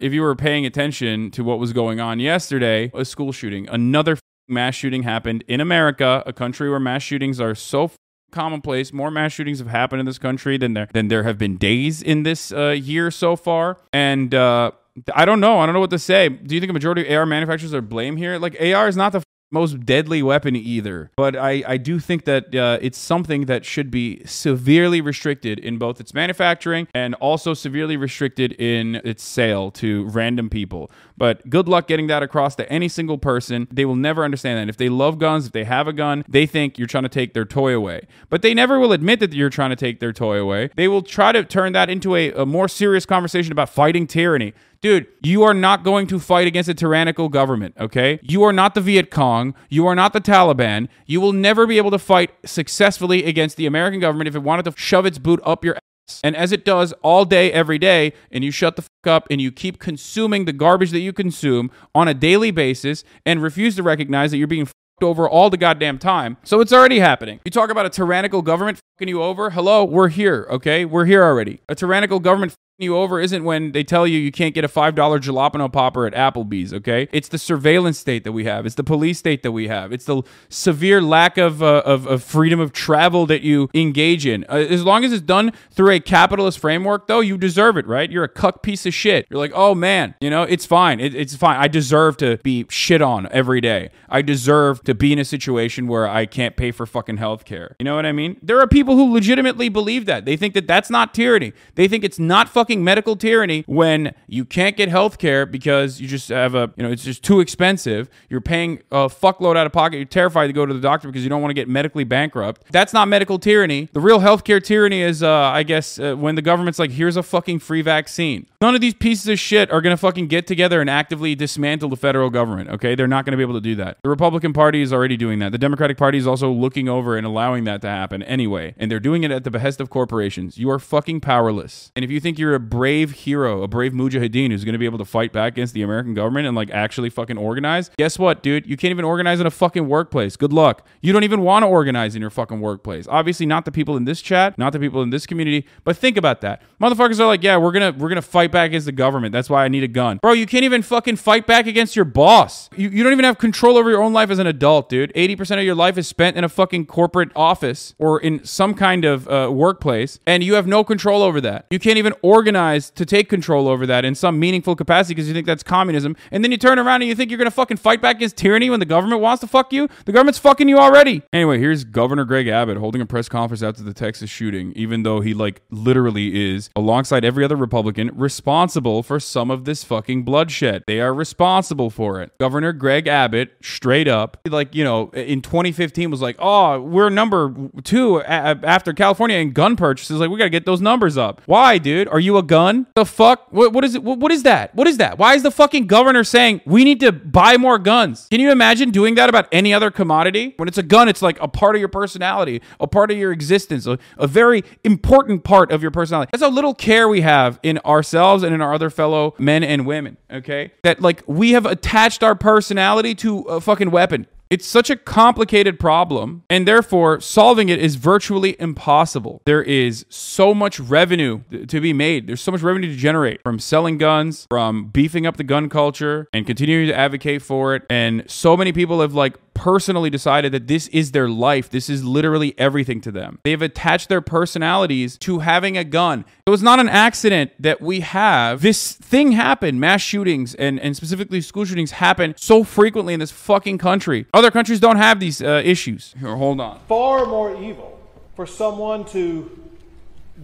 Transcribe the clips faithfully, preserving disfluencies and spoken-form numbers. if you were paying attention to what was going on yesterday, a school shooting, another mass shooting happened in America, a country where mass shootings are so commonplace. More mass shootings have happened in this country than there than there have been days in this uh, year so far. And uh, I don't know. I don't know what to say. Do you think a majority of A R manufacturers are blamed here? Like, A R is not the most deadly weapon either. But I, I do think that uh, it's something that should be severely restricted in both its manufacturing and also severely restricted in its sale to random people. But good luck getting that across to any single person. They will never understand that. If they love guns, if they have a gun, they think you're trying to take their toy away. But they never will admit that you're trying to take their toy away. They will try to turn that into a, a more serious conversation about fighting tyranny. Dude, you are not going to fight against a tyrannical government, okay? You are not the Viet Cong. You are not the Taliban. You will never be able to fight successfully against the American government if it wanted to shove its boot up your ass. And as it does all day, every day, and you shut the fuck up and you keep consuming the garbage that you consume on a daily basis and refuse to recognize that you're being fucked over all the goddamn time. So it's already happening. You talk about a tyrannical government fucking you over. Hello, we're here, okay? We're here already. A tyrannical government you over isn't when they tell you you can't get a five dollar jalapeno popper at Applebee's, okay? It's the surveillance state that we have. It's the police state that we have. It's the severe lack of uh, of, of freedom of travel that you engage in. Uh, as long as it's done through a capitalist framework, though, you deserve it, right? You're a cuck piece of shit. You're like, oh, man, you know, it's fine. It, it's fine. I deserve to be shit on every day. I deserve to be in a situation where I can't pay for fucking healthcare. You know what I mean? There are people who legitimately believe that. They think that that's not tyranny. They think it's not fucking medical tyranny when you can't get health care because you just have a, you know, it's just too expensive. You're paying a fuckload out of pocket. You're terrified to go to the doctor because you don't want to get medically bankrupt. That's not medical tyranny. The real healthcare tyranny is, uh, I guess, uh, when the government's like, here's a fucking free vaccine. None of these pieces of shit are going to fucking get together and actively dismantle the federal government, okay? They're not going to be able to do that. The Republican Party is already doing that. The Democratic Party is also looking over and allowing that to happen anyway. And they're doing it at the behest of corporations. You are fucking powerless. And if you think you're a brave hero, a brave mujahideen who's going to be able to fight back against the American government and like actually fucking organize, guess what, dude? You can't even organize in a fucking workplace. Good luck. You don't even want to organize in your fucking workplace. Obviously not the people in this chat, not the people in this community, but think about that. Motherfuckers are like, yeah, we're going to we're going to fight back against the government. That's why I need a gun. Bro, you can't even fucking fight back against your boss. You, you don't even have control over your own life as an adult, dude. eighty percent of your life is spent in a fucking corporate office or in some kind of uh, workplace, and you have no control over that. You can't even organize organized to take control over that in some meaningful capacity because you think that's communism. And then you turn around and you think you're going to fucking fight back against tyranny when the government wants to fuck you? The government's fucking you already. Anyway, here's Governor Greg Abbott holding a press conference after the Texas shooting, even though he like literally is, alongside every other Republican, responsible for some of this fucking bloodshed. They are responsible for it. Governor Greg Abbott, straight up, like, you know, in twenty fifteen was like, oh, we're number two after California in gun purchases. Like, we got to get those numbers up. Why, dude? Are you a gun? The fuck? What, what is it? What, what is that? What is that? Why is the fucking governor saying we need to buy more guns? Can you imagine doing that about any other commodity? When it's a gun, it's like a part of your personality, a part of your existence, a, a very important part of your personality. That's how little care we have in ourselves and in our other fellow men and women, okay? That like we have attached our personality to a fucking weapon. It's such a complicated problem, and therefore solving it is virtually impossible. There is so much revenue th- to be made. There's so much revenue to generate from selling guns, from beefing up the gun culture and continuing to advocate for it. And so many people have like personally decided that this is their life. This is literally everything to them. They've attached their personalities to having a gun. It was not an accident that we have this thing happen. Mass shootings and, and specifically school shootings happen so frequently in this fucking country. Other countries don't have these uh, issues. Here, hold on. Far more evil for someone to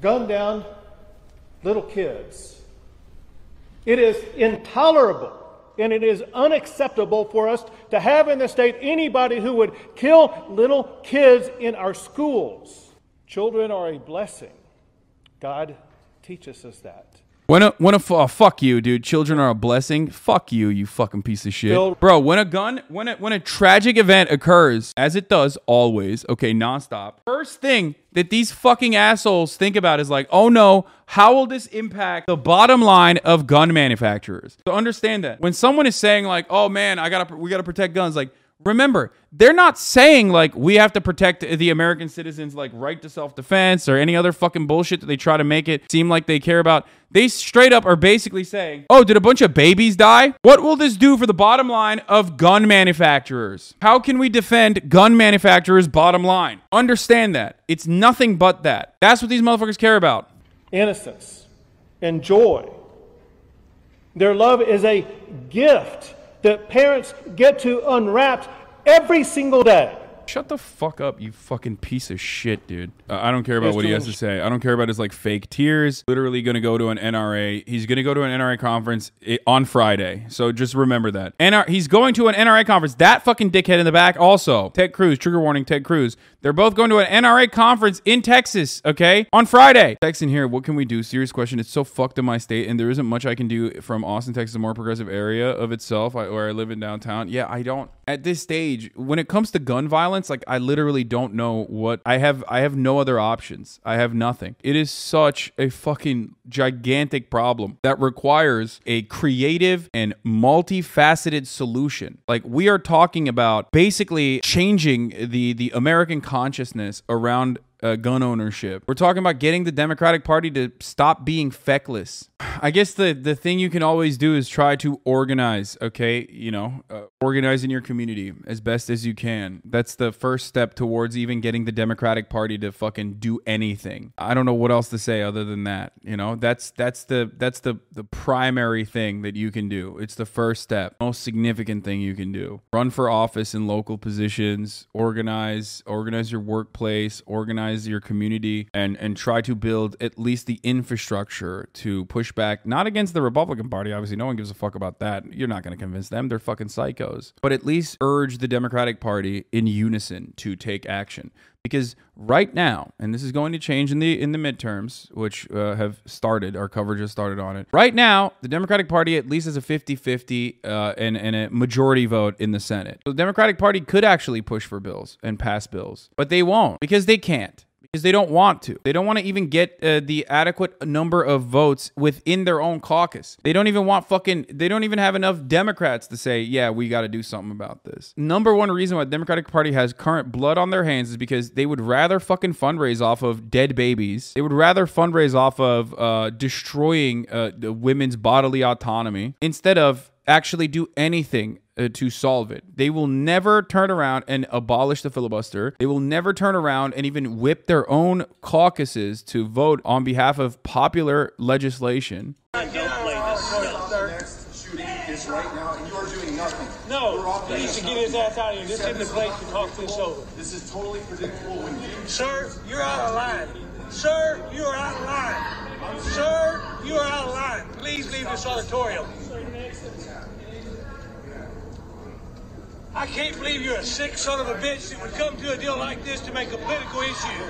gun down little kids. It is intolerable and it is unacceptable for us to have in the state anybody who would kill little kids in our schools. Children are a blessing. God teaches us that. When a, when a, oh, fuck you, dude. Children are a blessing. Fuck you, you fucking piece of shit. Bro, when a gun, when a, when a tragic event occurs, as it does always, okay, nonstop, first thing that these fucking assholes think about is like, oh no, how will this impact the bottom line of gun manufacturers? So understand that. When someone is saying like, oh man, I gotta, we gotta protect guns, like, Remember, they're not saying, like, we have to protect the American citizens, like, right to self-defense or any other fucking bullshit that they try to make it seem like they care about. They straight up are basically saying, oh, did a bunch of babies die? What will this do for the bottom line of gun manufacturers? How can we defend gun manufacturers' bottom line? Understand that. It's nothing but that. That's what these motherfuckers care about. Innocence and joy. Their love is a gift that parents get to unwrap every single day. Shut the fuck up, you fucking piece of shit, dude. Uh, I don't care about what he has to say. I don't care about his, like, fake tears. Literally going to go to an N R A. He's going to go to an N R A conference on Friday. So just remember that. N R He's going to an N R A conference. That fucking dickhead in the back also. Ted Cruz. Trigger warning, Ted Cruz. They're both going to an N R A conference in Texas, okay? On Friday. Text in here. What can we do? Serious question. It's so fucked in my state, and there isn't much I can do from Austin, Texas, a more progressive area of itself, where I live in downtown. Yeah, I don't. At this stage, when it comes to gun violence, like, I literally don't know what I have. I have no other options. I have nothing. It is such a fucking gigantic problem that requires a creative and multifaceted solution. Like, we are talking about basically changing the, the American consciousness around Uh, gun ownership. We're talking about getting the Democratic Party to stop being feckless. I guess the the thing you can always do is try to organize, okay? You know, uh, organize in your community as best as you can. That's the first step towards even getting the Democratic Party to fucking do anything. I don't know what else to say other than that. You know, that's that's the that's the the primary thing that you can do. It's the first step. Most significant thing you can do. Run for office in local positions. Organize, organize your workplace, organize your community, and and try to build at least the infrastructure to push back, not against the Republican Party, obviously no one gives a fuck about that, you're not going to convince them, they're fucking psychos, but at least urge the Democratic Party in unison to take action. Because right now, and this is going to change in the in the midterms, which uh, have started, our coverage has started on it. Right now, the Democratic Party at least has a fifty fifty uh, and, and a majority vote in the Senate. So the Democratic Party could actually push for bills and pass bills, but they won't because they can't. Because they don't want to. They don't want to even get uh, the adequate number of votes within their own caucus. They don't even want fucking, they don't even have enough Democrats to say, yeah, we got to do something about this. Number one reason why the Democratic Party has current blood on their hands is because they would rather fucking fundraise off of dead babies. They would rather fundraise off of uh, destroying uh, the women's bodily autonomy instead of actually do anything Uh, to solve it. They will never turn around and abolish the filibuster. They will never turn around and even whip their own caucuses to vote on behalf of popular legislation. Don't play this stuff. The next shooting is right now, and you are doing nothing. No, he needs to get his ass out of here. This isn't the place to talk this over. This is totally predictable. When you, sir, you're out of line. Sir, you are out of line. Sir, you are out of line. Please leave this auditorium. I can't believe you're a sick son of a bitch that would come to a deal like this to make a political issue.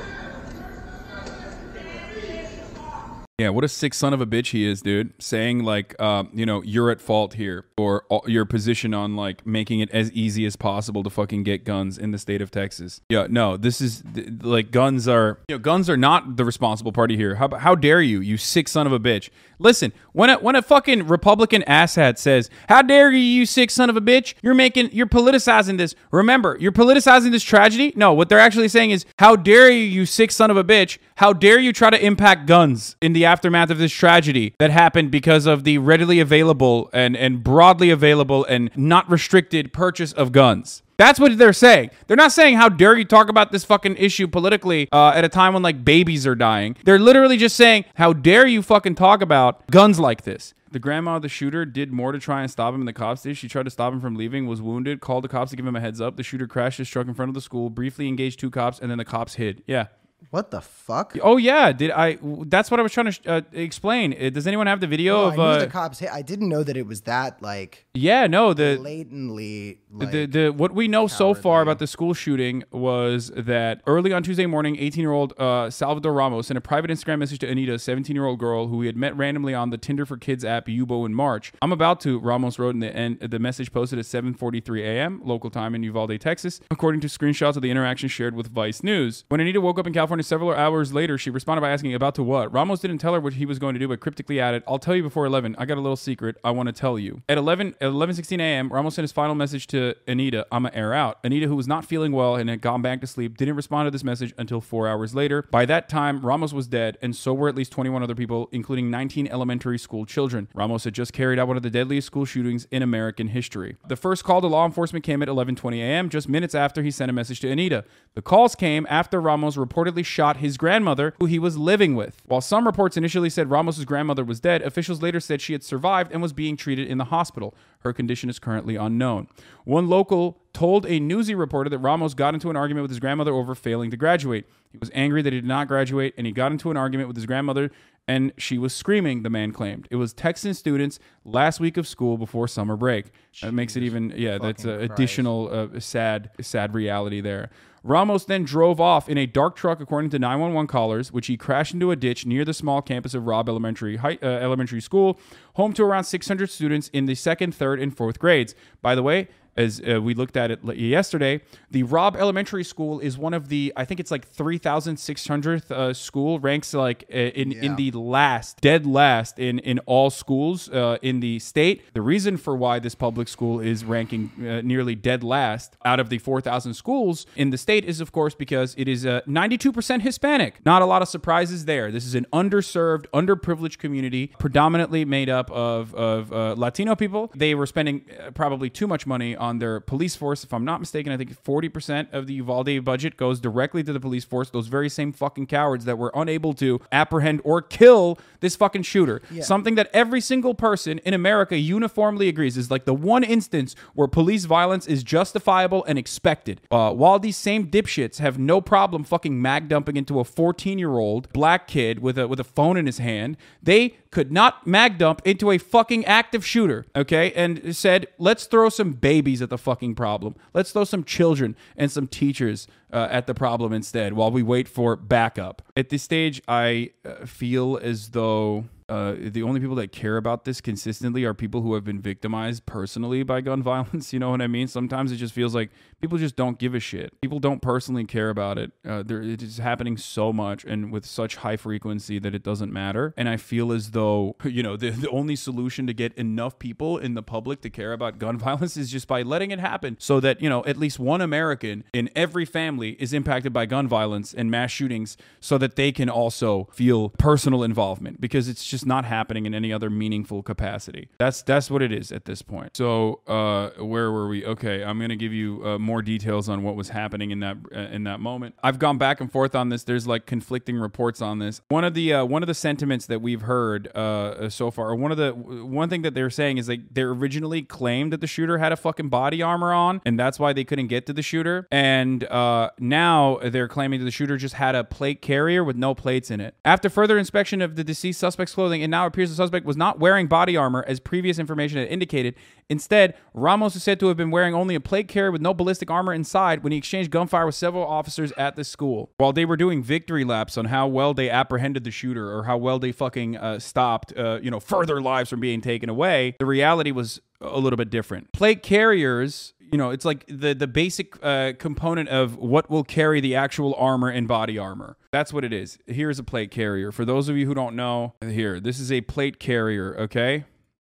Yeah, what a sick son of a bitch he is, dude. Saying, like, uh, you know, you're at fault here, or uh, your position on, like, making it as easy as possible to fucking get guns in the state of Texas. Yeah, no, this is, th like, guns are, you know, guns are not the responsible party here. How, how dare you, you sick son of a bitch. Listen, when a, when a fucking Republican asshat says, how dare you, you sick son of a bitch, you're making, you're politicizing this. Remember, you're politicizing this tragedy? No, what they're actually saying is, how dare you, you sick son of a bitch, how dare you try to impact guns in the aftermath of this tragedy that happened because of the readily available and, and broadly available and not restricted purchase of guns. That's what they're saying. They're not saying, how dare you talk about this fucking issue politically uh, at a time when, like, babies are dying. They're literally just saying, how dare you fucking talk about guns like this. The grandma of the shooter did more to try and stop him than the cops did. She tried to stop him from leaving, was wounded, called the cops to give him a heads up. The shooter crashed his truck in front of the school, briefly engaged two cops, and then the cops hid. Yeah. What the fuck? Oh, yeah. Did I? That's what I was trying to uh, explain. Does anyone have the video oh, of I knew uh, the cops? Hey, I didn't know that it was that, like. Yeah, no. The blatantly. Like, the, the what we know so far about the school shooting was that early on Tuesday morning, eighteen-year-old uh, Salvador Ramos sent a private Instagram message to Anita, a seventeen-year-old girl who he had met randomly on the Tinder for Kids app Yubo in March. I'm about to. Ramos wrote in the end. The message posted at seven forty-three a m local time in Uvalde, Texas, according to screenshots of the interaction shared with Vice News. When Anita woke up in California California several hours later, she responded by asking, about to what? Ramos didn't tell her what he was going to do, but cryptically added, I'll tell you before eleven. I got a little secret I want to tell you. At eleven sixteen a.m., Ramos sent his final message to Anita, I'ma air out. Anita, who was not feeling well and had gone back to sleep, didn't respond to this message until four hours later. By that time, Ramos was dead, and so were at least twenty-one other people, including nineteen elementary school children. Ramos had just carried out one of the deadliest school shootings in American history. The first call to law enforcement came at eleven twenty a.m., just minutes after he sent a message to Anita. The calls came after Ramos reportedly shot his grandmother, who he was living with. While some reports initially said Ramos' grandmother was dead, officials later said she had survived and was being treated in the hospital. Her condition is currently unknown. One local told a Newsy reporter that Ramos got into an argument with his grandmother over failing to graduate. He was angry that he did not graduate, and he got into an argument with his grandmother, and she was screaming, the man claimed. It was Texan students last week of school before summer break. That makes it even, yeah, that's an additional uh, sad, sad reality there. Ramos then drove off in a dark truck, according to nine one one callers, which he crashed into a ditch near the small campus of Robb Elementary High, uh, Elementary School, home to around six hundred students in the second, third, and fourth grades. By the way, as uh, we looked at it yesterday, the Robb Elementary School is one of the, I think it's like three thousand six hundredth uh, school, ranks like uh, in, yeah. in the last, dead last in, in all schools uh, in the state. The reason for why this public school is ranking uh, nearly dead last out of the four thousand schools in the state is, of course, because it is uh, ninety-two percent Hispanic. Not a lot of surprises there. This is an underserved, underprivileged community, predominantly made up of, of uh, Latino people. They were spending probably too much money on on their police force. If I'm not mistaken, I think forty percent of the Uvalde budget goes directly to the police force, those very same fucking cowards that were unable to apprehend or kill this fucking shooter. Yeah. Something that every single person in America uniformly agrees is like the one instance where police violence is justifiable and expected. Uh, while these same dipshits have no problem fucking mag dumping into a fourteen-year-old black kid with a, with a phone in his hand, they could not mag dump into a fucking active shooter, okay? And said, let's throw some babies at the fucking problem. Let's throw some children and some teachers uh, at the problem instead while we wait for backup. At this stage, I uh, feel as though uh, the only people that care about this consistently are people who have been victimized personally by gun violence. You know what I mean? Sometimes it just feels like people just don't give a shit. People don't personally care about it. Uh, there, it is happening so much and with such high frequency that it doesn't matter. And I feel as though, you know, the, the only solution to get enough people in the public to care about gun violence is just by letting it happen so that, you know, at least one American in every family is impacted by gun violence and mass shootings so that they can also feel personal involvement, because it's just not happening in any other meaningful capacity. That's that's what it is at this point. So uh, where were we? Okay, I'm going to give you uh, more details on what was happening in that uh, in that moment. I've gone back and forth on this. There's like conflicting reports on this. One of the uh, one of the sentiments that we've heard uh, so far, or one of the one thing that they're saying is like they originally claimed that the shooter had a fucking body armor on, and that's why they couldn't get to the shooter. And uh, now they're claiming that the shooter just had a plate carrier with no plates in it. After further inspection of the deceased suspect's clothing, it now appears the suspect was not wearing body armor, as previous information had indicated. Instead, Ramos is said to have been wearing only a plate carrier with no ballistic armor inside when he exchanged gunfire with several officers at the school. While they were doing victory laps on how well they apprehended the shooter or how well they fucking uh, stopped, uh, you know, further lives from being taken away, the reality was a little bit different. Plate carriers, you know, it's like the, the basic uh, component of what will carry the actual armor and body armor. That's what it is. Here's a plate carrier. For those of you who don't know, here, this is a plate carrier, okay?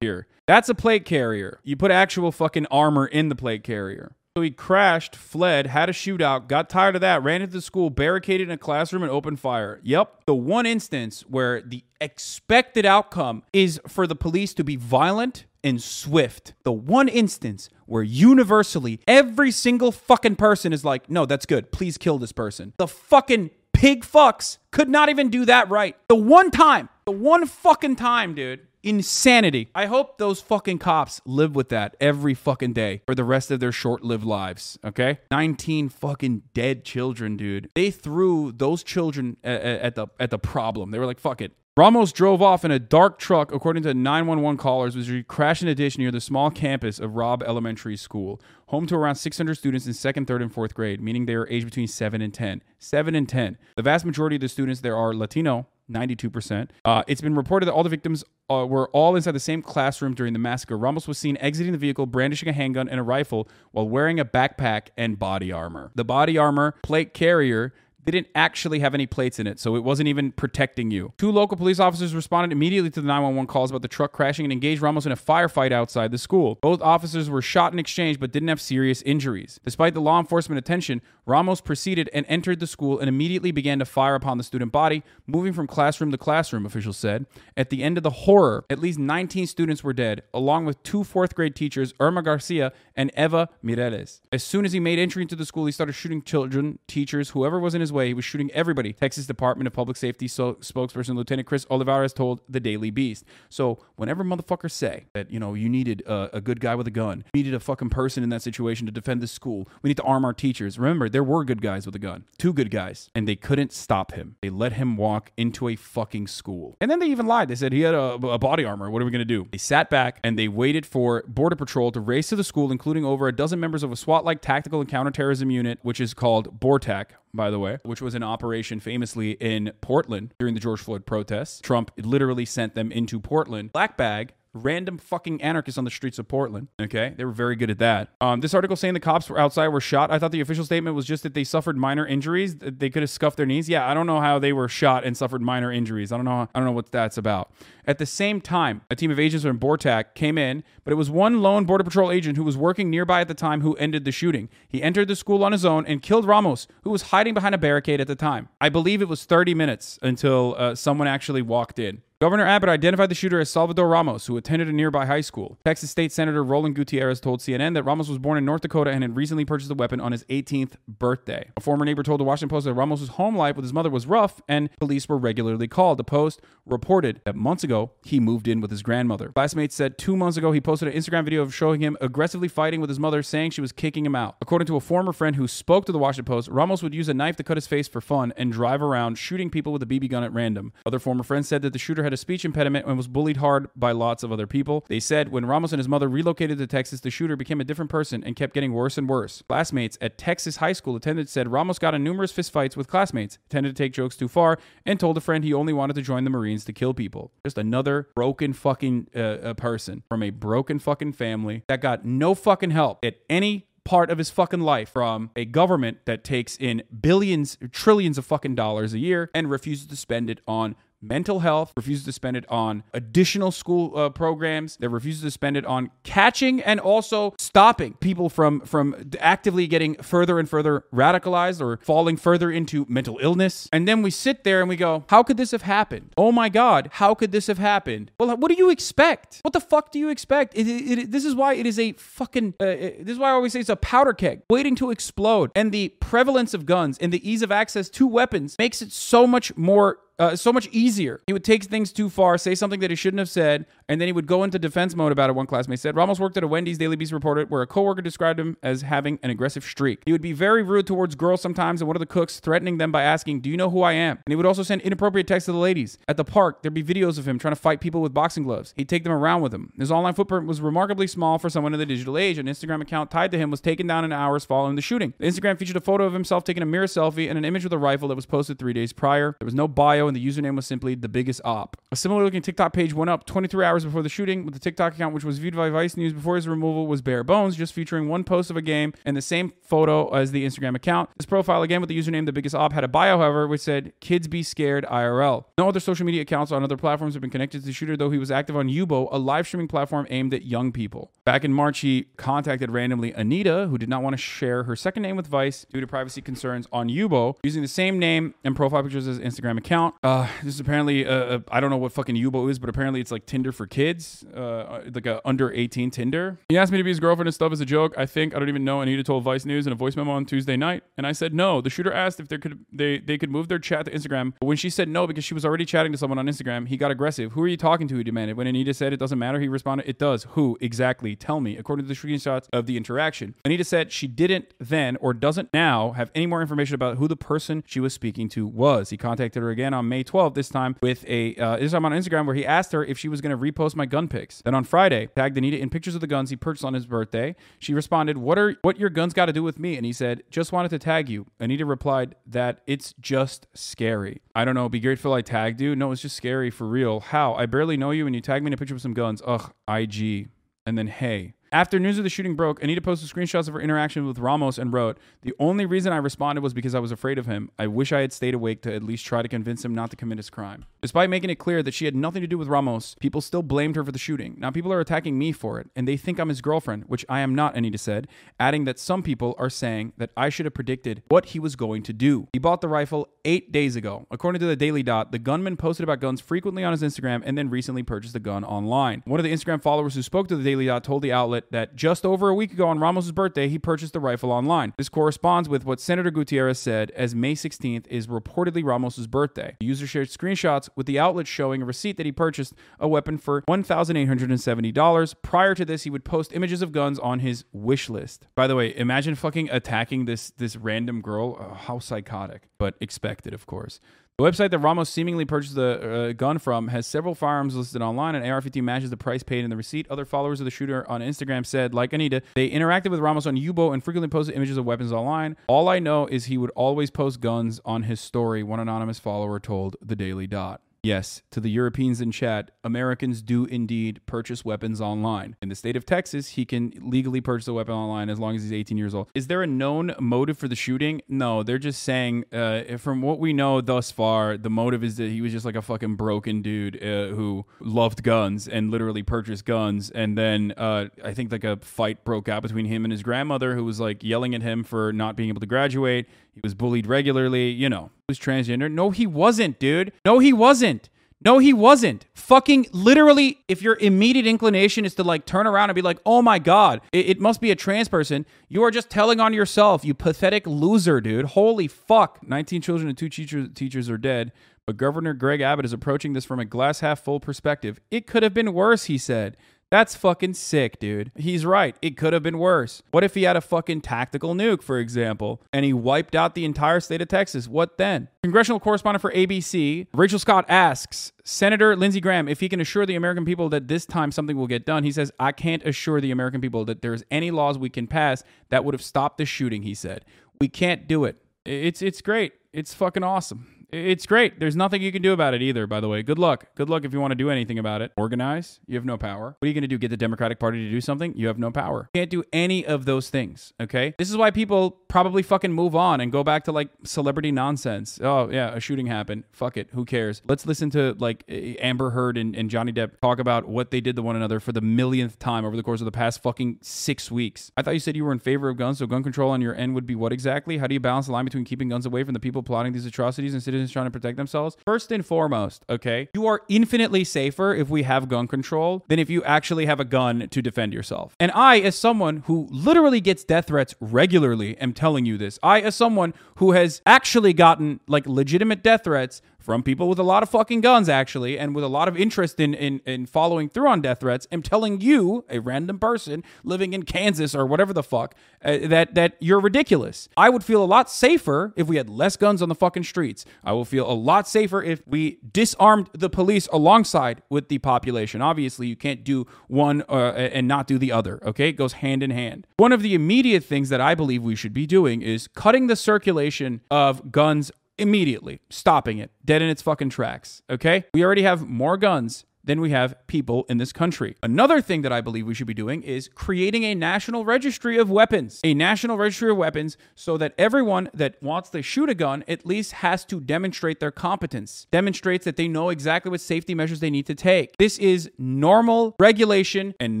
Here. That's a plate carrier. You put actual fucking armor in the plate carrier. So he crashed, fled, had a shootout, got tired of that, ran into the school, barricaded in a classroom, and opened fire. Yep. The one instance where the expected outcome is for the police to be violent and swift. The one instance where universally every single fucking person is like, no, that's good. Please kill this person. The fucking pig fucks could not even do that right. The one time, the one fucking time, dude. Insanity. I hope those fucking cops live with that every fucking day for the rest of their short-lived lives, okay? nineteen fucking dead children, dude. They threw those children at the at the problem. They were like, fuck it. Ramos drove off in a dark truck, according to nine one one callers, which crashed in a ditch near the small campus of Robb Elementary School, home to around six hundred students in second, third, and fourth grade, meaning they are aged between seven and ten. seven and ten. The vast majority of the students there are Latino, ninety-two percent. Uh, it's been reported that all the victims uh, were all inside the same classroom during the massacre. Ramos was seen exiting the vehicle, brandishing a handgun and a rifle while wearing a backpack and body armor. The body armor, plate carrier, They didn't actually have any plates in it, so it wasn't even protecting you. Two local police officers responded immediately to the nine one one calls about the truck crashing and engaged Ramos in a firefight outside the school. Both officers were shot in exchange but didn't have serious injuries. Despite the law enforcement attention, Ramos proceeded and entered the school and immediately began to fire upon the student body, moving from classroom to classroom, officials said. At the end of the horror, at least nineteen students were dead, along with two fourth grade teachers, Irma Garcia and Eva Mireles. As soon as he made entry into the school, he started shooting children, teachers, whoever was in his way. He was shooting everybody. Texas Department of Public Safety so spokesperson Lieutenant Chris Olivares told the Daily Beast. So whenever motherfuckers say that, you know, you needed a, a good guy with a gun, you needed a fucking person in that situation to defend the school, we need to arm our teachers. Remember, there were good guys with a gun. Two good guys. And they couldn't stop him. They let him walk into a fucking school. And then they even lied. They said he had a, a body armor. What are we going to do? They sat back and they waited for Border Patrol to race to the school, including over a dozen members of a SWAT-like tactical and counterterrorism unit, which is called BORTAC, by the way, which was an operation famously in Portland during the George Floyd protests. Trump literally sent them into Portland. Black bag, random fucking anarchists on the streets of Portland. Okay, they were very good at that. Um, this article saying the cops were outside were shot. I thought the official statement was just that they suffered minor injuries. They could have scuffed their knees. Yeah, I don't know how they were shot and suffered minor injuries. I don't know. I don't know what that's about. At the same time, a team of agents from BORTAC came in, but it was one lone Border Patrol agent who was working nearby at the time who ended the shooting. He entered the school on his own and killed Ramos, who was hiding behind a barricade at the time. I believe it was thirty minutes until uh, someone actually walked in. Governor Abbott identified the shooter as Salvador Ramos, who attended a nearby high school. Texas State Senator Roland Gutierrez told C N N that Ramos was born in North Dakota and had recently purchased the weapon on his eighteenth birthday. A former neighbor told the Washington Post that Ramos' home life with his mother was rough and police were regularly called. The Post reported that months ago, he moved in with his grandmother. Classmates said two months ago, he posted an Instagram video of showing him aggressively fighting with his mother, saying she was kicking him out. According to a former friend who spoke to the Washington Post, Ramos would use a knife to cut his face for fun and drive around shooting people with a B B gun at random. Other former friends said that the shooter had a speech impediment and was bullied hard by lots of other people. They said when Ramos and his mother relocated to Texas, the shooter became a different person and kept getting worse and worse. Classmates at Texas high school attended said Ramos got in numerous fistfights with classmates, tended to take jokes too far, and told a friend he only wanted to join the Marines to kill people. Just another broken fucking uh, uh, person from a broken fucking family that got no fucking help at any part of his fucking life from a government that takes in billions, trillions of fucking dollars a year and refuses to spend it on mental health, refuses to spend it on additional school uh, programs. They refuses to spend it on catching and also stopping people from from actively getting further and further radicalized or falling further into mental illness. And then we sit there and we go, how could this have happened? Oh my God, how could this have happened? Well, what do you expect? What the fuck do you expect? It, it, it, this is why it is a fucking, uh, it, this is why I always say it's a powder keg waiting to explode. And the prevalence of guns and the ease of access to weapons makes it so much more Uh, so much easier. He would take things too far, say something that he shouldn't have said, and then he would go into defense mode about it, one classmate said. Ramos worked at a Wendy's, Daily Beast reported, where a coworker described him as having an aggressive streak. He would be very rude towards girls sometimes, and one of the cooks threatening them by asking, do you know who I am? And he would also send inappropriate texts to the ladies. At the park, there'd be videos of him trying to fight people with boxing gloves. He'd take them around with him. His online footprint was remarkably small for someone in the digital age. An Instagram account tied to him was taken down in hours following the shooting. The Instagram featured a photo of himself taking a mirror selfie and an image with a rifle that was posted three days prior. There was no bio, and the username was simply the biggest op. A similar looking TikTok page went up twenty-three hours before the shooting, with the TikTok account, which was viewed by Vice News before his removal, was bare bones, just featuring one post of a game and the same photo as the Instagram account. This profile, again with the username the biggest op, had a bio, however, which said kids be scared I R L. No other social media accounts on other platforms have been connected to the shooter, though he was active on Yubo, a live streaming platform aimed at young people. Back in March, he contacted randomly Anita, who did not want to share her second name with Vice due to privacy concerns, on Yubo, using the same name and profile pictures as Instagram account. Uh, this is apparently, uh, I don't know what fucking Yubo is, but apparently it's like Tinder for kids, uh, like a under eighteen Tinder. He asked me to be his girlfriend and stuff as a joke. I think, I don't even know. Anita told Vice News in a voice memo on Tuesday night, and I said no. The shooter asked if they could they they could move their chat to Instagram, but when she said no because she was already chatting to someone on Instagram, he got aggressive. Who are you talking to? He demanded. When Anita said it doesn't matter, he responded, it does. Who exactly? Tell me. According to the screenshots of the interaction, Anita said she didn't then or doesn't now have any more information about who the person she was speaking to was. He contacted her again on May twelfth, this time with a uh, this time on Instagram, where he asked her if she was going to repost my gun pics. Then on Friday, tagged Anita in pictures of the guns he purchased on his birthday. She responded, what are what your guns got to do with me? And he said, just wanted to tag you. Anita replied that it's just scary. I don't know, be grateful I tagged you. No, it's just scary for real. How? I barely know you and you tagged me in a picture with some guns. Ugh, I G. And then hey, After news of the shooting broke, Anita posted screenshots of her interaction with Ramos and wrote, "The only reason I responded was because I was afraid of him. I wish I had stayed awake to at least try to convince him not to commit his crime." Despite making it clear that she had nothing to do with Ramos, people still blamed her for the shooting. "Now people are attacking me for it, and they think I'm his girlfriend, which I am not," Anita said, adding that some people are saying that I should have predicted what he was going to do. He bought the rifle eight days ago. According to the Daily Dot, the gunman posted about guns frequently on his Instagram and then recently purchased a gun online. One of the Instagram followers who spoke to the Daily Dot told the outlet that just over a week ago on Ramos' birthday, he purchased the rifle online. This corresponds with what Senator Gutierrez said, as May sixteenth is reportedly Ramos' birthday. The user shared screenshots with the outlet showing a receipt that he purchased a weapon for one thousand eight hundred seventy dollars. Prior to this, he would post images of guns on his wish list. By the way, imagine fucking attacking this, this random girl. Oh, how psychotic, but expected, of course. The website that Ramos seemingly purchased the uh, gun from has several firearms listed online, and A R fifteen matches the price paid in the receipt. Other followers of the shooter on Instagram said, like Anita, they interacted with Ramos on Yubo and frequently posted images of weapons online. "All I know is he would always post guns on his story," one anonymous follower told the Daily Dot. Yes, to the Europeans in chat, Americans do indeed purchase weapons online. In the state of Texas, he can legally purchase a weapon online as long as he's eighteen years old. Is there a known motive for the shooting? No, they're just saying, uh, from what we know thus far, the motive is that he was just like a fucking broken dude uh, who loved guns and literally purchased guns. And then uh, I think like a fight broke out between him and his grandmother, who was like yelling at him for not being able to graduate. He was bullied regularly, you know. Was transgender. No, he wasn't, dude. No, he wasn't. No, he wasn't. Fucking literally, if your immediate inclination is to like turn around and be like, oh my God, it, it must be a trans person, you are just telling on yourself, you pathetic loser, dude. Holy fuck. nineteen children and two teacher, teachers are dead, but Governor Greg Abbott is approaching this from a glass half full perspective. It could have been worse, he said. That's fucking sick, dude. He's right. It could have been worse. What if he had a fucking tactical nuke, for example, and he wiped out the entire state of Texas? What then? Congressional correspondent for A B C, Rachel Scott, asks Senator Lindsey Graham if he can assure the American people that this time something will get done. He says, "I can't assure the American people that there's any laws we can pass that would have stopped the shooting," he said. "We can't do it." It's, it's great. It's fucking awesome. It's great. There's nothing you can do about it either, by the way. Good luck. Good luck if you want to do anything about it. Organize? You have no power. What are you going to do? Get the Democratic Party to do something? You have no power. You can't do any of those things, okay? This is why people probably fucking move on and go back to, like, celebrity nonsense. Oh, yeah, a shooting happened. Fuck it. Who cares? Let's listen to, like, Amber Heard and, and Johnny Depp talk about what they did to one another for the millionth time over the course of the past fucking six weeks. "I thought you said you were in favor of guns, so gun control on your end would be what exactly? How do you balance the line between keeping guns away from the people plotting these atrocities and citizens trying to protect themselves?" First and foremost, okay, you are infinitely safer if we have gun control than if you actually have a gun to defend yourself. And I, as someone who literally gets death threats regularly, am telling you this. I, as someone who has actually gotten like legitimate death threats from people with a lot of fucking guns, actually, and with a lot of interest in, in, in following through on death threats, I'm telling you, a random person living in Kansas or whatever the fuck, uh, that, that you're ridiculous. I would feel a lot safer if we had less guns on the fucking streets. I will feel a lot safer if we disarmed the police alongside with the population. Obviously, you can't do one uh, and not do the other, okay? It goes hand in hand. One of the immediate things that I believe we should be doing is cutting the circulation of guns immediately, stopping it dead in its fucking tracks, okay? We already have more guns than we have people in this country. Another thing that I believe we should be doing is creating a national registry of weapons. A national registry of weapons so that everyone that wants to shoot a gun at least has to demonstrate their competence, demonstrates that they know exactly what safety measures they need to take. This is normal regulation and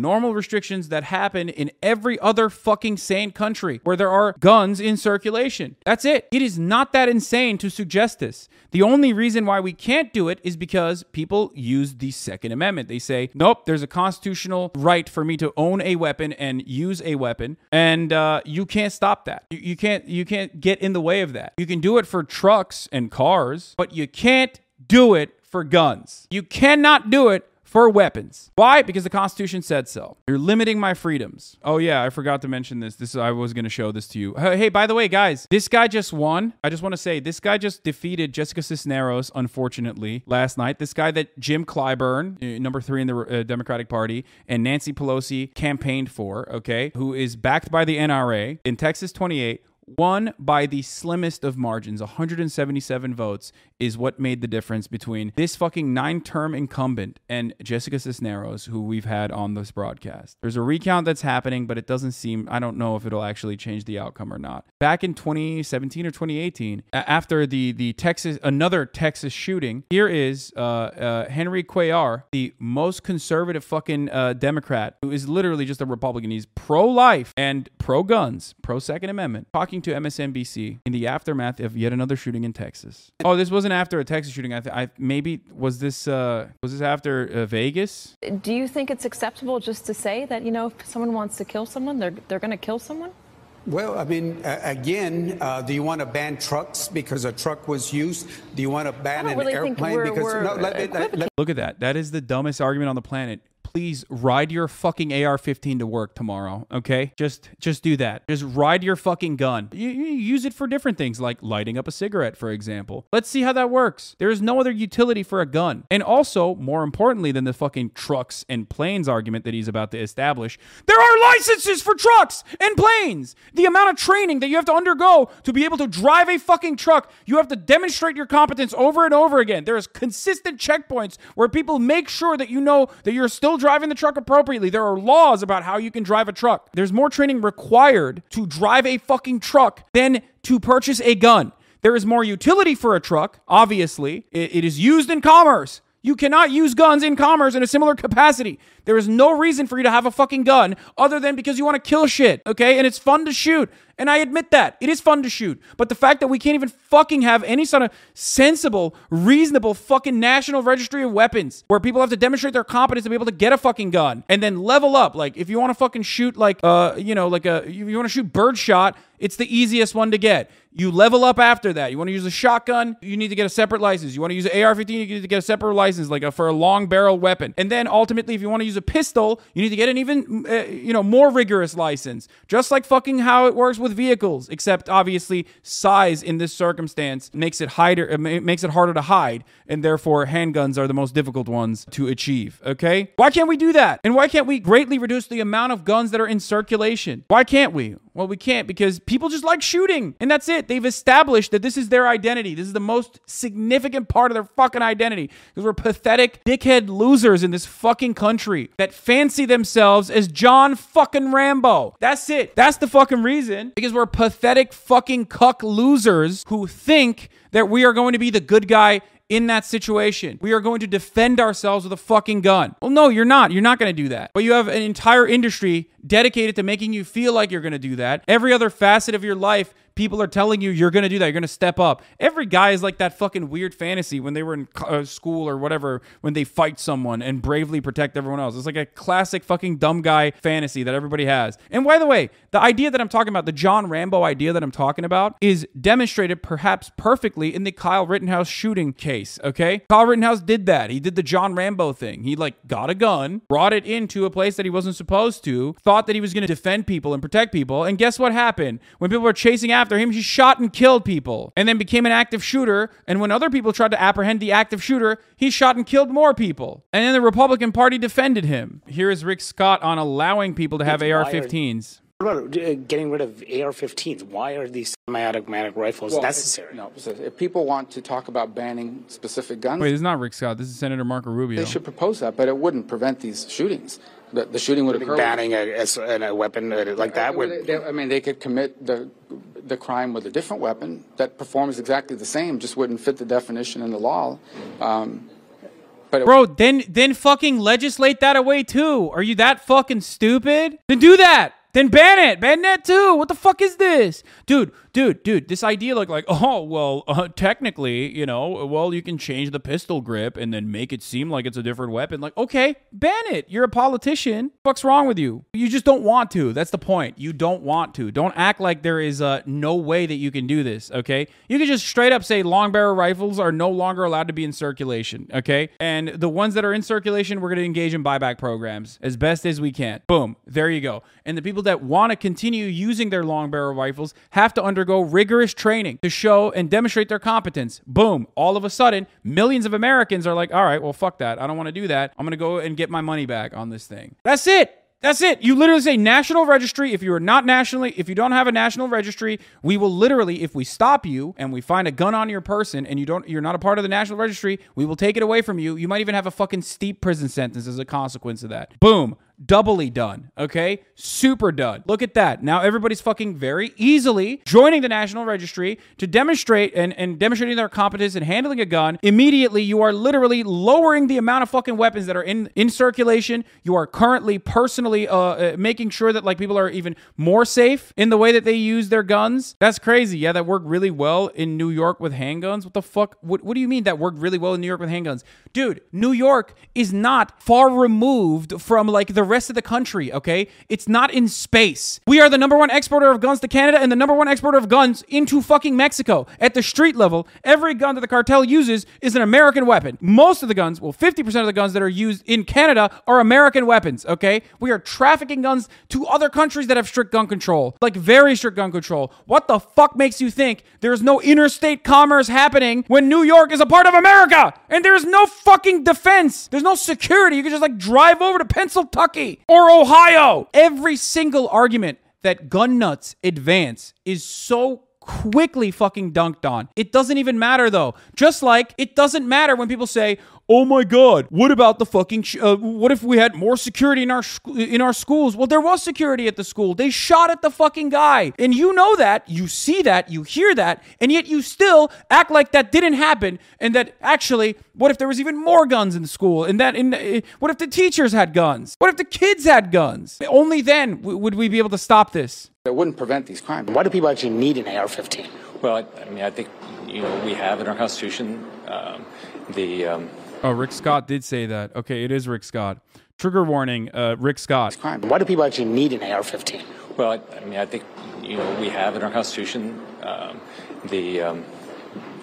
normal restrictions that happen in every other fucking sane country where there are guns in circulation. That's it. It is not that insane to suggest this. The only reason why we can't do it is because people use the Second Amendment. They say, nope, there's a constitutional right for me to own a weapon and use a weapon, and uh, you can't stop that. You, you can't, you can't get in the way of that. You can do it for trucks and cars, but you can't do it for guns. You cannot do it for weapons. Why? Because the Constitution said so. You're limiting my freedoms. Oh yeah, I forgot to mention this. This I was going to show this to you. Hey, by the way, guys, this guy just won. I just want to say this guy just defeated Jessica Cisneros, unfortunately, last night. This guy that Jim Clyburn, uh, number three in the uh, Democratic Party, and Nancy Pelosi campaigned for, okay, who is backed by the N R A in Texas twenty-eight, One, by the slimmest of margins, one hundred seventy-seven votes is what made the difference between this fucking nine-term incumbent and Jessica Cisneros, who we've had on this broadcast. There's a recount that's happening, but it doesn't seem, I don't know if it'll actually change the outcome or not. Back in twenty seventeen or twenty eighteen, after the the Texas, another Texas shooting, here is uh, uh, Henry Cuellar, the most conservative fucking uh, Democrat, who is literally just a Republican. He's pro-life and pro-guns, pro-Second Amendment, talking to M S N B C in the aftermath of yet another shooting in Texas. Oh, this wasn't after a Texas shooting. I, th I maybe was this uh, was this after uh, Vegas? Do you think it's acceptable just to say that, you know, if someone wants to kill someone, they're they're going to kill someone? Well, I mean, uh, again, uh, do you want to ban trucks because a truck was used? Do you want to ban an really airplane we're, because we're no, let, let, let, let, look at that. That is the dumbest argument on the planet. Please ride your fucking A R fifteen to work tomorrow, okay? Just just do that. Just ride your fucking gun. You, you use it for different things, like lighting up a cigarette, for example. Let's see how that works. There is no other utility for a gun. And also, more importantly than the fucking trucks and planes argument that he's about to establish, there are licenses for trucks and planes! The amount of training that you have to undergo to be able to drive a fucking truck, you have to demonstrate your competence over and over again. There is consistent checkpoints where people make sure that you know that you're still driving the truck appropriately. There are laws about how you can drive a truck. There's more training required to drive a fucking truck than to purchase a gun. There is more utility for a truck, obviously. It, it is used in commerce. You cannot use guns in commerce in a similar capacity. There is no reason for you to have a fucking gun other than because you want to kill shit, okay? And it's fun to shoot. And I admit that. It is fun to shoot. But the fact that we can't even fucking have any sort of sensible, reasonable fucking national registry of weapons where people have to demonstrate their competence to be able to get a fucking gun and then level up. Like, if you want to fucking shoot, like, uh, you know, like a, you, you want to shoot birdshot, it's the easiest one to get. You level up after that. You want to use a shotgun, you need to get a separate license. You want to use an A R fifteen, you need to get a separate license, like a, for a long barrel weapon. And then ultimately, if you want to use a pistol, you need to get an even, uh, you know, more rigorous license. Just like fucking how it works with vehicles, except obviously size in this circumstance makes it harder makes it harder to hide, and therefore handguns are the most difficult ones to achieve. Okay, why can't we do that? And why can't we greatly reduce the amount of guns that are in circulation? Why can't we? Well, we can't because people just like shooting, and that's it. They've established that this is their identity. This is the most significant part of their fucking identity, because we're pathetic dickhead losers in this fucking country that fancy themselves as John fucking Rambo. That's it. That's the fucking reason. Because we're pathetic fucking cuck losers who think that we are going to be the good guy in that situation. We are going to defend ourselves with a fucking gun. Well, no, you're not. You're not going to do that. But you have an entire industry dedicated to making you feel like you're going to do that. Every other facet of your life, people are telling you you're going to do that. You're going to step up. Every guy is like that fucking weird fantasy when they were in school or whatever, when they fight someone and bravely protect everyone else. It's like a classic fucking dumb guy fantasy that everybody has. And by the way, the idea that I'm talking about, the John Rambo idea that I'm talking about, is demonstrated perhaps perfectly in the Kyle Rittenhouse shooting case, okay? Kyle Rittenhouse did that. He did the John Rambo thing. He like got a gun, brought it into a place that he wasn't supposed to, thought that he was going to defend people and protect people, and guess what happened? When people were chasing after him, he shot and killed people and then became an active shooter. And when other people tried to apprehend the active shooter, he shot and killed more people. And then the Republican Party defended him. Here is Rick Scott on allowing people to have A R fifteens. What about getting rid of A R fifteens? Why are these semi-automatic rifles well, necessary? No, so if people want to talk about banning specific guns... Wait, this is not Rick Scott. This is Senator Marco Rubio. They should propose that, but it wouldn't prevent these shootings. The, the shooting would occur... Banning a, a, a weapon like that would... They, they, I mean, they could commit the, the crime with a different weapon that performs exactly the same, just wouldn't fit the definition in the law. Um, But Bro, then, then fucking legislate that away, too. Are you that fucking stupid? Then do that! Then ban it. Ban that too. What the fuck is this? Dude, dude, dude, this idea like, like oh, well, uh, technically, you know, well, you can change the pistol grip and then make it seem like it's a different weapon. Like, okay, ban it. You're a politician. Fuck's wrong with you? You just don't want to. That's the point. You don't want to. Don't act like there is uh, no way that you can do this, okay? You can just straight up say long barrel rifles are no longer allowed to be in circulation, okay? And the ones that are in circulation, we're going to engage in buyback programs as best as we can. Boom. There you go. And the people that want to continue using their long barrel rifles have to undergo rigorous training to show and demonstrate their competence. Boom. All of a sudden, millions of Americans are like, all right, well, fuck that. I don't want to do that. I'm going to go and get my money back on this thing. That's it. That's it. You literally say national registry. If you are not nationally, if you don't have a national registry, we will literally, if we stop you and we find a gun on your person and you don't, you're not a part of the national registry, we will take it away from you. You might even have a fucking steep prison sentence as a consequence of that. Boom. Doubly done, okay? Super done. Look at that. Now everybody's fucking very easily joining the National Registry to demonstrate and, and demonstrating their competence in handling a gun. Immediately, you are literally lowering the amount of fucking weapons that are in, in circulation. You are currently personally uh, uh, making sure that like people are even more safe in the way that they use their guns. That's crazy. Yeah, that worked really well in New York with handguns. What the fuck? What, what do you mean that worked really well in New York with handguns? Dude, New York is not far removed from like the rest of the country, okay? It's not in space. We are the number one exporter of guns to Canada and the number one exporter of guns into fucking Mexico. At the street level, every gun that the cartel uses is an American weapon. Most of the guns, well, fifty percent of the guns that are used in Canada are American weapons, okay? We are trafficking guns to other countries that have strict gun control, like very strict gun control. What the fuck makes you think there's no interstate commerce happening when New York is a part of America and there's no fucking defense? There's no security. You can just like drive over to Pennsylvania or Ohio. Every single argument that gun nuts advance is so quickly fucking dunked on. It doesn't even matter though. Just like it doesn't matter when people say, "Oh my God, what about the fucking? Sh uh, what if we had more security in our in our schools?" Well, there was security at the school. They shot at the fucking guy, and you know that, you see that, you hear that, and yet you still act like that didn't happen. And that actually, what if there was even more guns in the school? And that, in uh, what if the teachers had guns? What if the kids had guns? Only then w would we be able to stop this. It wouldn't prevent these crimes. Why do people actually need an A R fifteen? Well, I, I mean, I think you know we have in our Constitution um, the. Um Oh, Rick Scott did say that. Okay, it is Rick Scott. Trigger warning, uh, Rick Scott. Why do people actually need an A R fifteen? Well, I, I mean, I think, you know, we have in our Constitution um, the, um,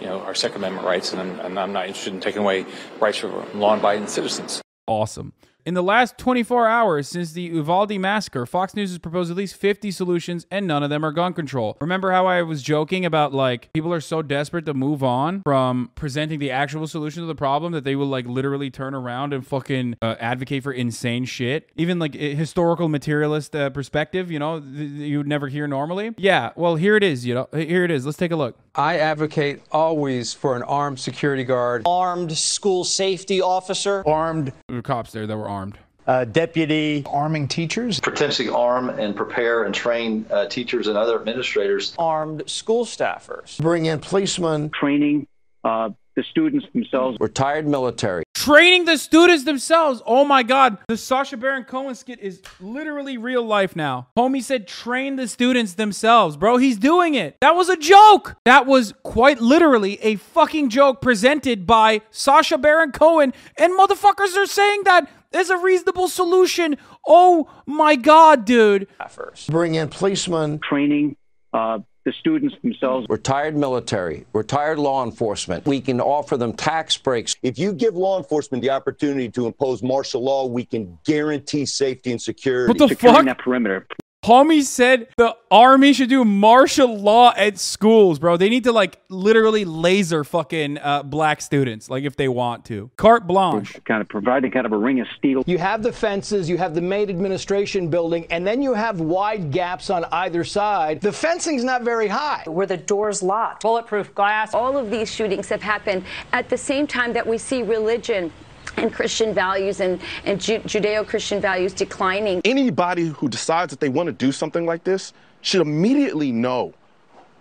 you know, our Second Amendment rights, and I'm, and I'm not interested in taking away rights from law-abiding citizens. Awesome. In the last twenty-four hours since the Uvalde massacre, Fox News has proposed at least fifty solutions and none of them are gun control. Remember how I was joking about like people are so desperate to move on from presenting the actual solution to the problem that they will like literally turn around and fucking uh, advocate for insane shit. Even like historical materialist uh, perspective, you know, you would never hear normally. Yeah, well, here it is, you know, here it is. Let's take a look. I advocate always for an armed security guard, armed school safety officer, armed there were cops there that were armed, uh, deputy, arming teachers, potentially arm and prepare and train uh, teachers and other administrators, armed school staffers, bring in policemen, training uh, the students themselves, retired military. Training the students themselves. Oh my God. The Sacha Baron Cohen skit is literally real life now. Homie said train the students themselves. Bro, he's doing it. That was a joke. That was quite literally a fucking joke presented by Sacha Baron Cohen. And motherfuckers are saying that there's a reasonable solution. Oh my God, dude. First, bring in policemen. Training uh, the students themselves. Retired military, retired law enforcement. We can offer them tax breaks. If you give law enforcement the opportunity to impose martial law, we can guarantee safety and security. What the Securing fuck? That perimeter. Homie said the army should do martial law at schools, bro. They need to like literally laser fucking uh, black students, like if they want to. Carte blanche. Kind of providing kind of a ring of steel. You have the fences, you have the main administration building, and then you have wide gaps on either side. The fencing's not very high. Where the doors locked, bulletproof glass. All of these shootings have happened at the same time that we see religion and Christian values and, and Ju Judeo-Christian values declining. Anybody who decides that they want to do something like this should immediately know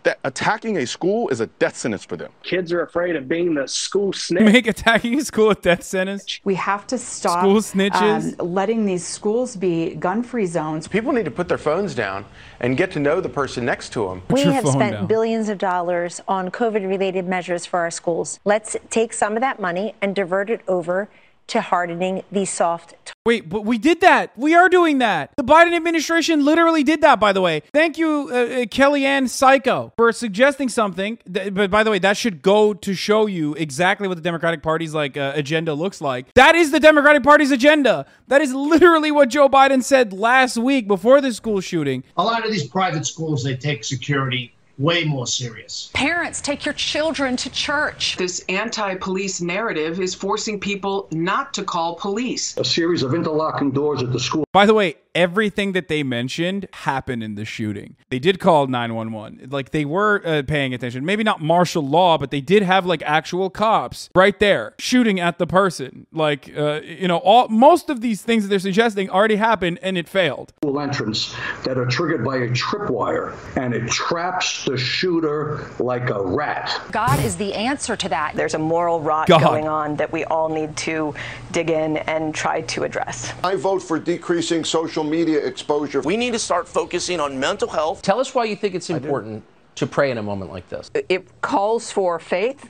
that attacking a school is a death sentence for them. Kids are afraid of being the school snitch. Make attacking a school a death sentence? We have to stop school snitches. Um, letting these schools be gun-free zones. People need to put their phones down and get to know the person next to them. We have spent down. billions of dollars on COVID-related measures for our schools. Let's take some of that money and divert it over to hardening the soft. Wait, but we did that. We are doing that. The Biden administration literally did that, by the way. Thank you, uh, uh, Kellyanne Psycho, for suggesting something. Th but by the way, that should go to show you exactly what the Democratic Party's like uh, agenda looks like. That is the Democratic Party's agenda. That is literally what Joe Biden said last week before the school shooting. A lot of these private schools, they take security way more serious. Parents, take your children to church. This anti-police narrative is forcing people not to call police. A series of interlocking doors at the school. By the way, everything that they mentioned happened in the shooting. They did call nine one one. Like, they were uh, paying attention. Maybe not martial law, but they did have like actual cops right there shooting at the person. Like, uh, you know, all most of these things that they're suggesting already happened and it failed. Entrance that are triggered by a tripwire, and it traps the shooter like a rat. God is the answer to that. There's a moral rot God. going on that we all need to dig in and try to address. I vote for decreasing social media exposure. We need to start focusing on mental health. Tell us why you think it's important to pray in a moment like this. It calls for faith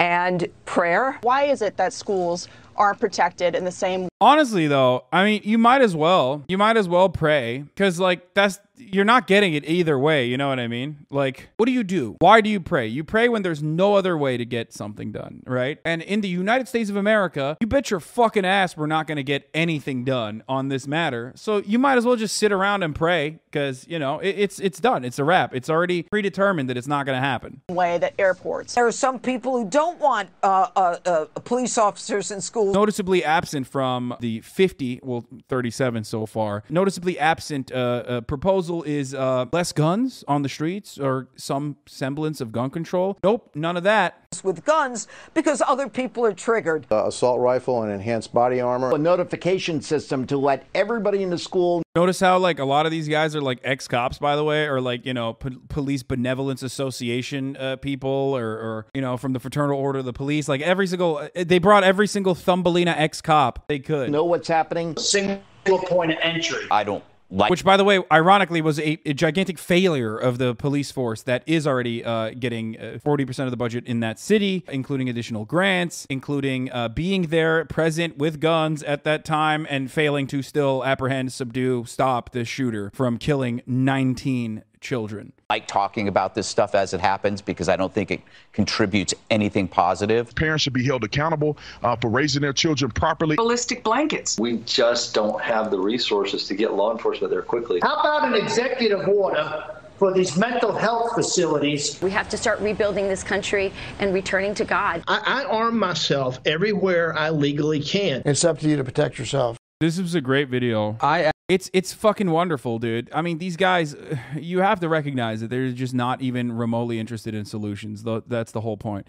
and prayer. Why is it that schools are protected in the same? Honestly, though, I mean, you might as well, you might as well pray, because like that's, you're not getting it either way. You know what I mean? Like, what do you do? Why do you pray? You pray when there's no other way to get something done, right? And in the United States of America, you bet your fucking ass we're not going to get anything done on this matter. So you might as well just sit around and pray, because, you know, it, it's it's done. It's a wrap. It's already predetermined that it's not going to happen. Way that airports. There are some people who don't want uh, uh, uh, police officers in school. Noticeably absent from the fifty, well, thirty-seven so far, noticeably absent uh, uh, proposal is uh, less guns on the streets or some semblance of gun control. Nope, none of that. With guns because other people are triggered. Uh, assault rifle and enhanced body armor. A notification system to let everybody in the school. Notice how like a lot of these guys are like ex-cops, by the way, or like, you know, po police benevolence association uh, people, or, or, you know, from the fraternal order of the police. Like every single, they brought every single Thumbelina ex-cop they could. Know what's happening. Single point of entry. I don't. Like Which, by the way, ironically, was a, a gigantic failure of the police force that is already uh, getting forty percent uh, of the budget in that city, including additional grants, including uh, being there present with guns at that time and failing to still apprehend, subdue, stop the shooter from killing nineteen children. I like talking about this stuff as it happens because I don't think it contributes anything positive. Parents should be held accountable uh, for raising their children properly. Ballistic blankets. We just don't have the resources to get law enforcement there quickly. How about an executive order for these mental health facilities? We have to start rebuilding this country and returning to God. I, I arm myself everywhere I legally can. It's up to you to protect yourself. This is a great video. I It's it's fucking wonderful, dude. I mean, these guys, you have to recognize that they're just not even remotely interested in solutions. That's the whole point.